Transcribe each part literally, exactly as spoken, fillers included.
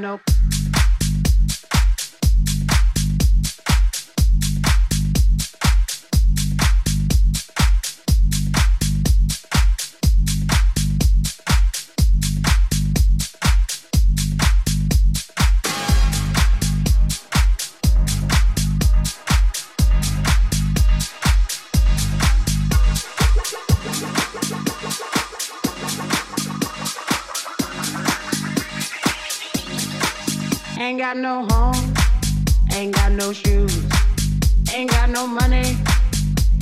no. Ain't got no home, ain't got no shoes, ain't got no money,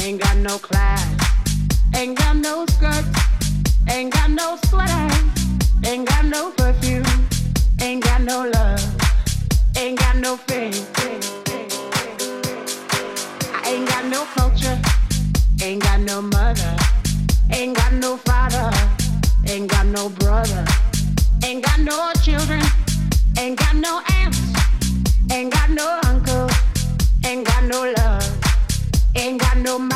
ain't got no class, ain't got no skirts, ain't got no slang, ain't got no perfume, ain't got no love, ain't got no fame. I ain't got no culture, ain't got no mother, ain't got no father, ain't got no brother, ain't got no children. Ain't got no aunts, ain't got no uncle, ain't got no love, ain't got no mind.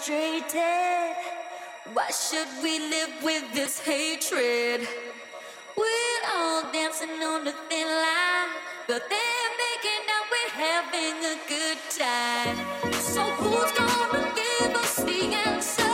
frustrated. Why should we live with this hatred? We're all dancing on the thin line, but they're making out we're having a good time. So who's gonna give us the answer?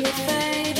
Say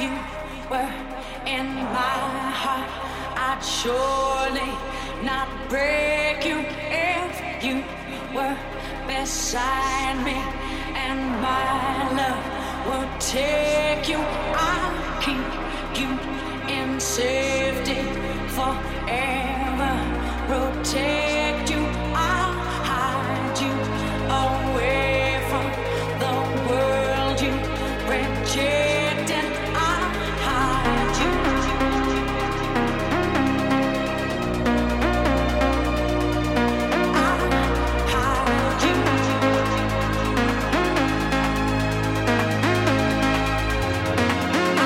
you were in my heart, I'd surely not break you. If you were beside me and my love would take you, I'll keep you in safety forever, protect you, I'll hide you away from the world you reject, and I'll hide you. I'll hide you.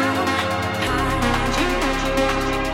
I'll hide you.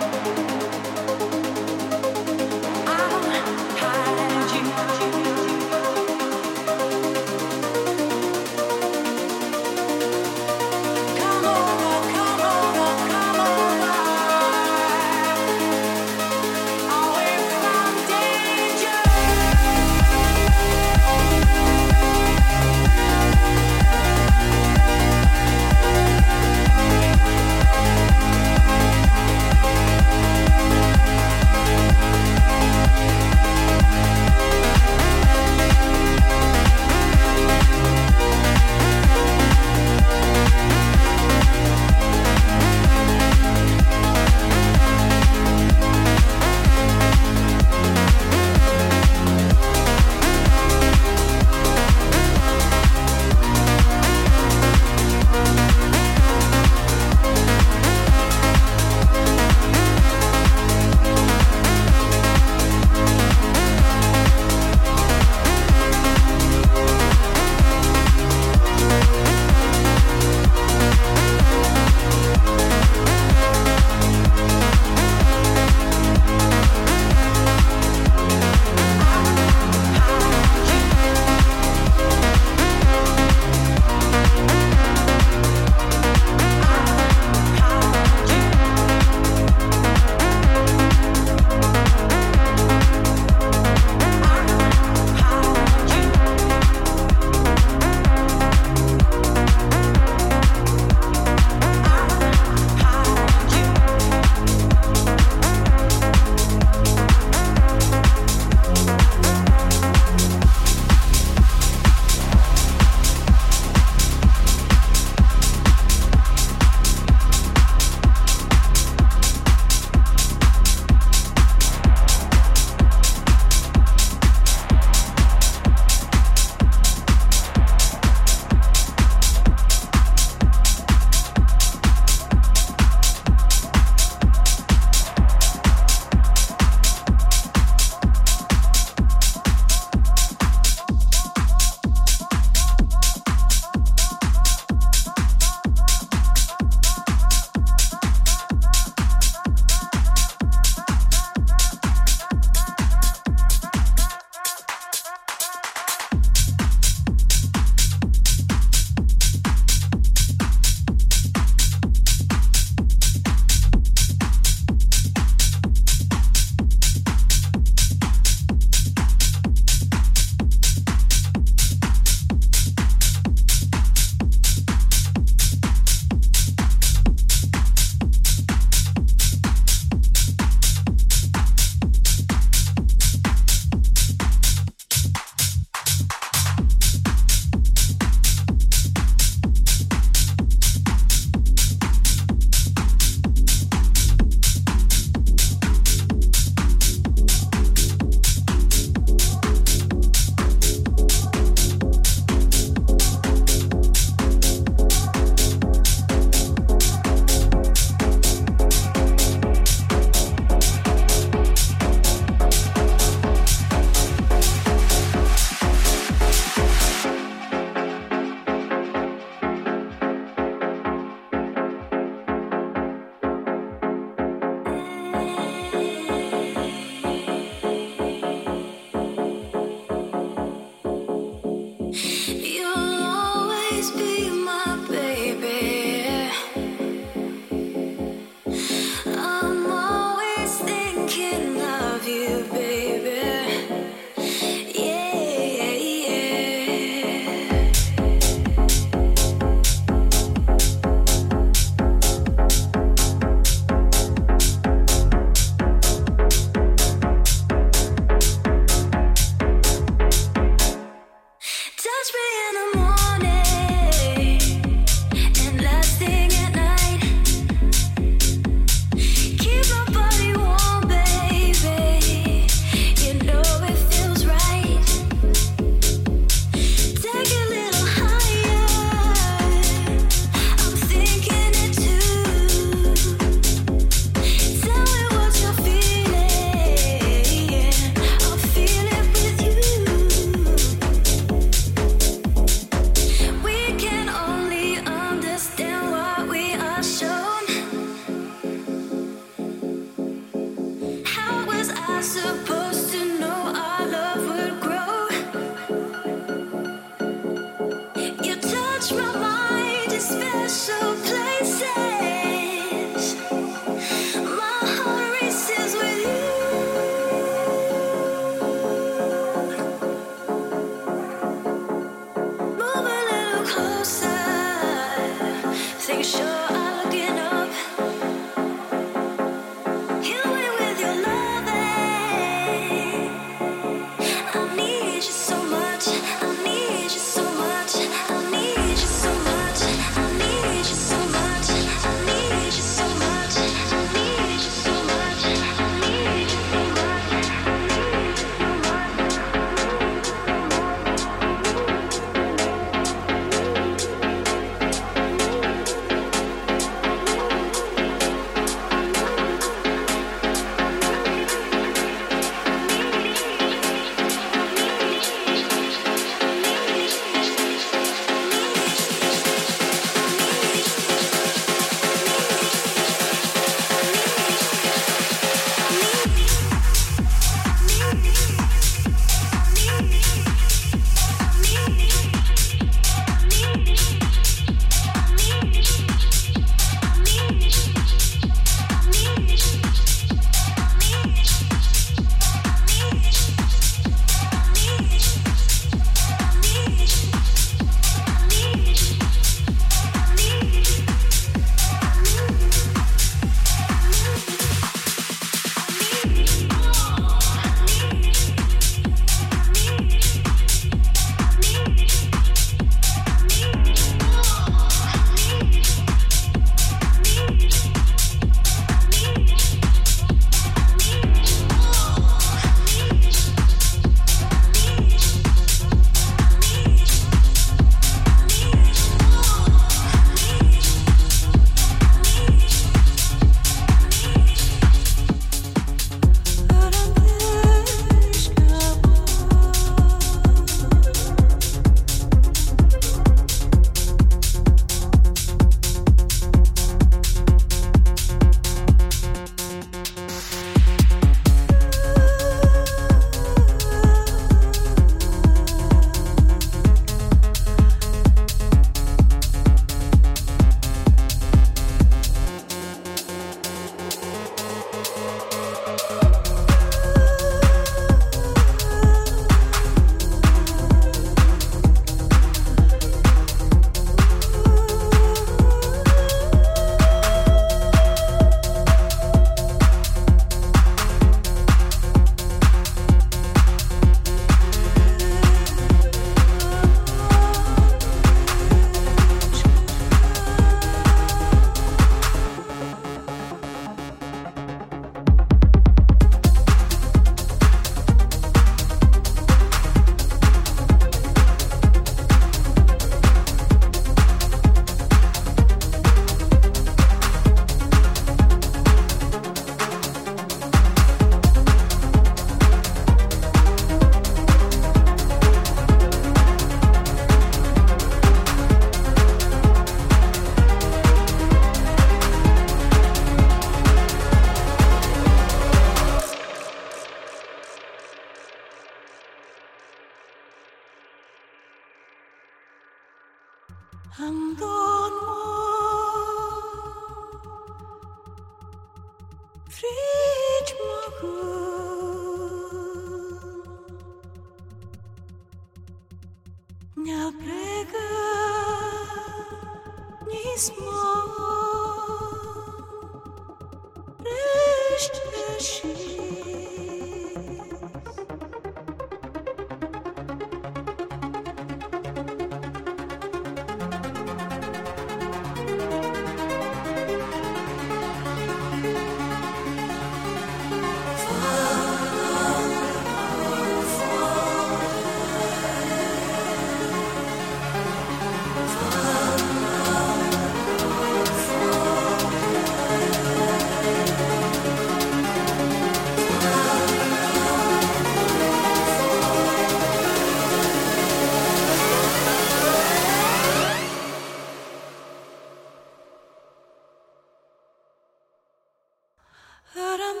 Aram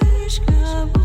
Vishka.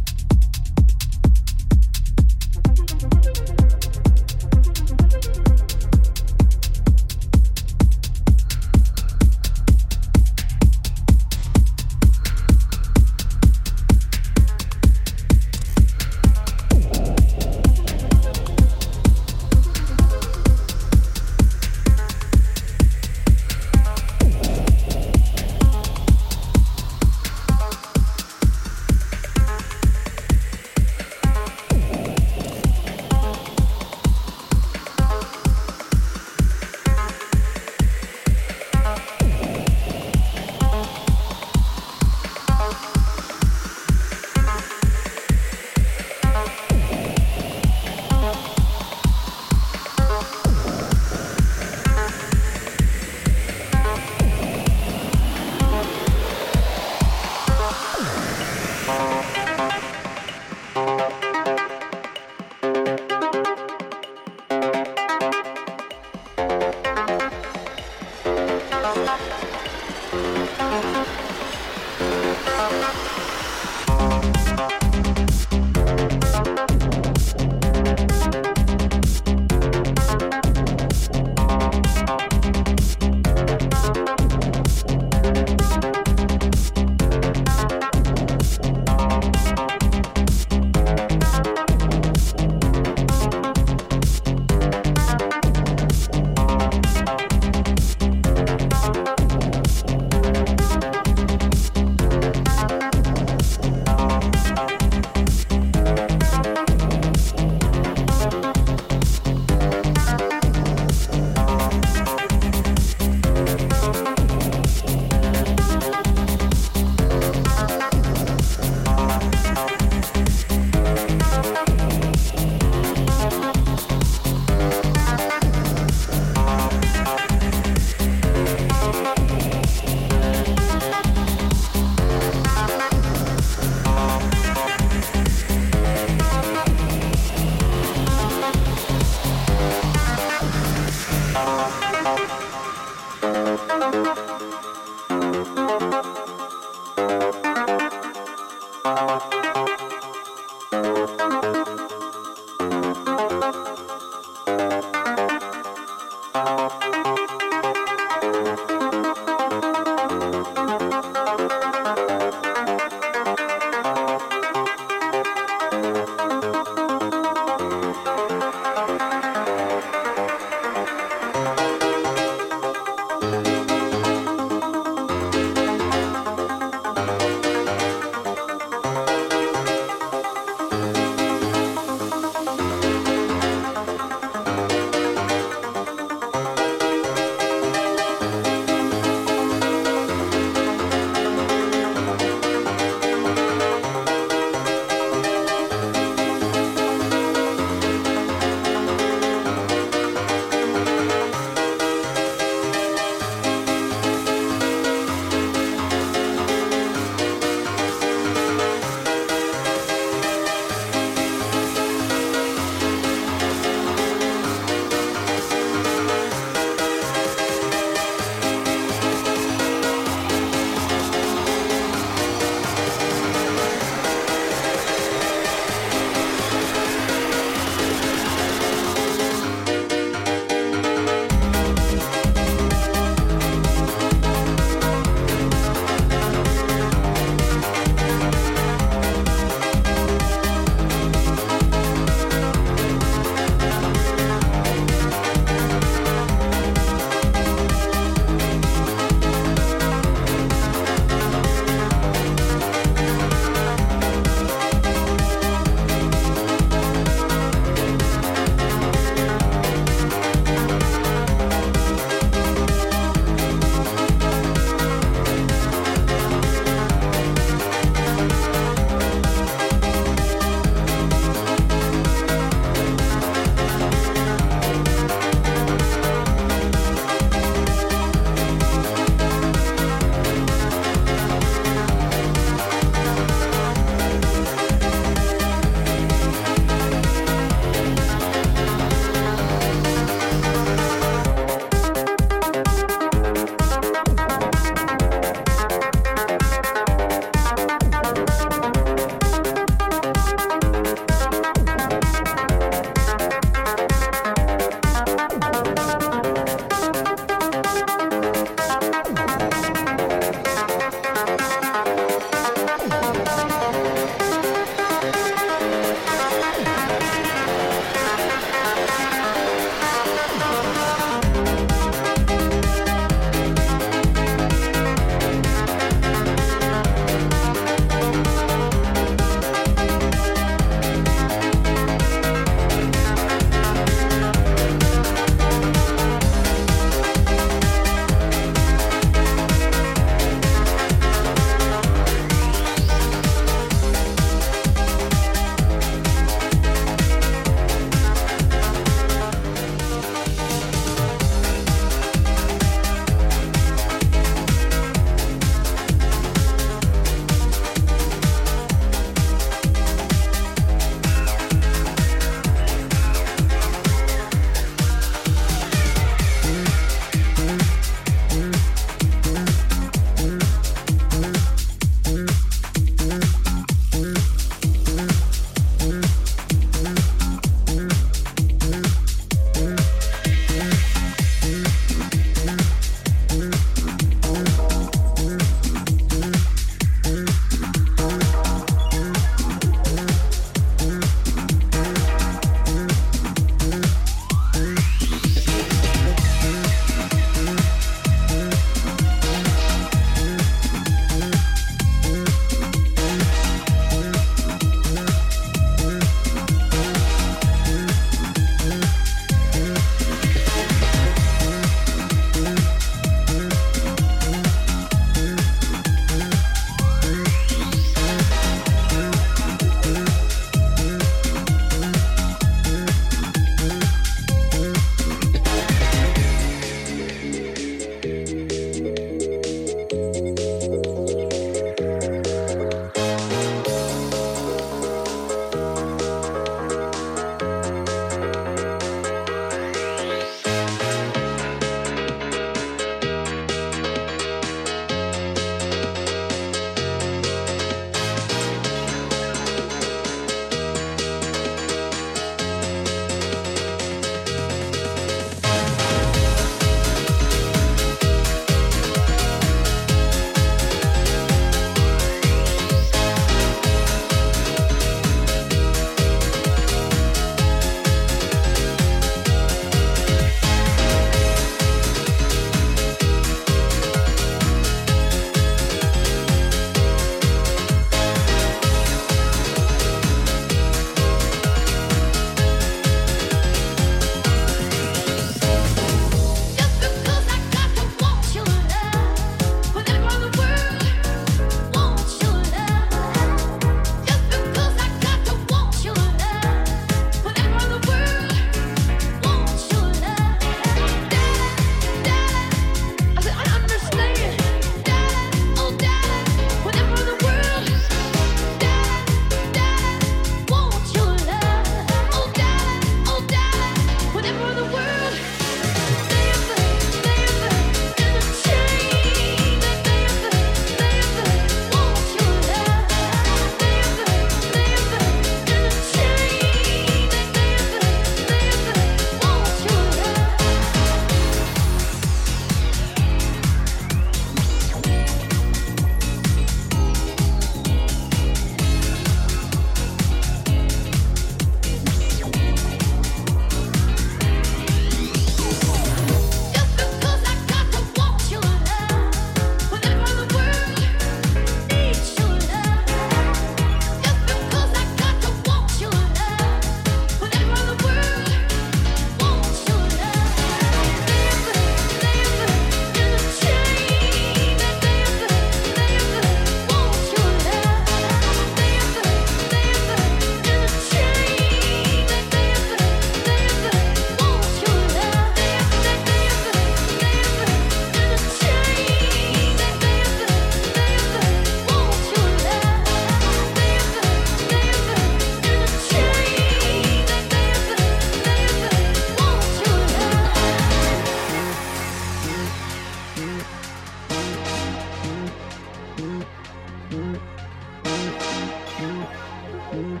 And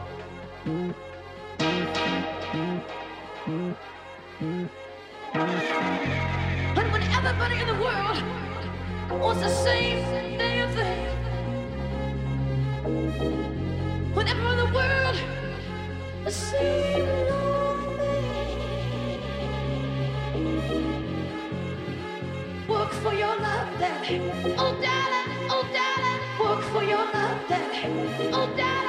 when everybody in the world wants the same damn thing, when everyone in the world the same old thing, work for your love, daddy. Oh, darling, oh, darling, work for your love, daddy. Oh, darling.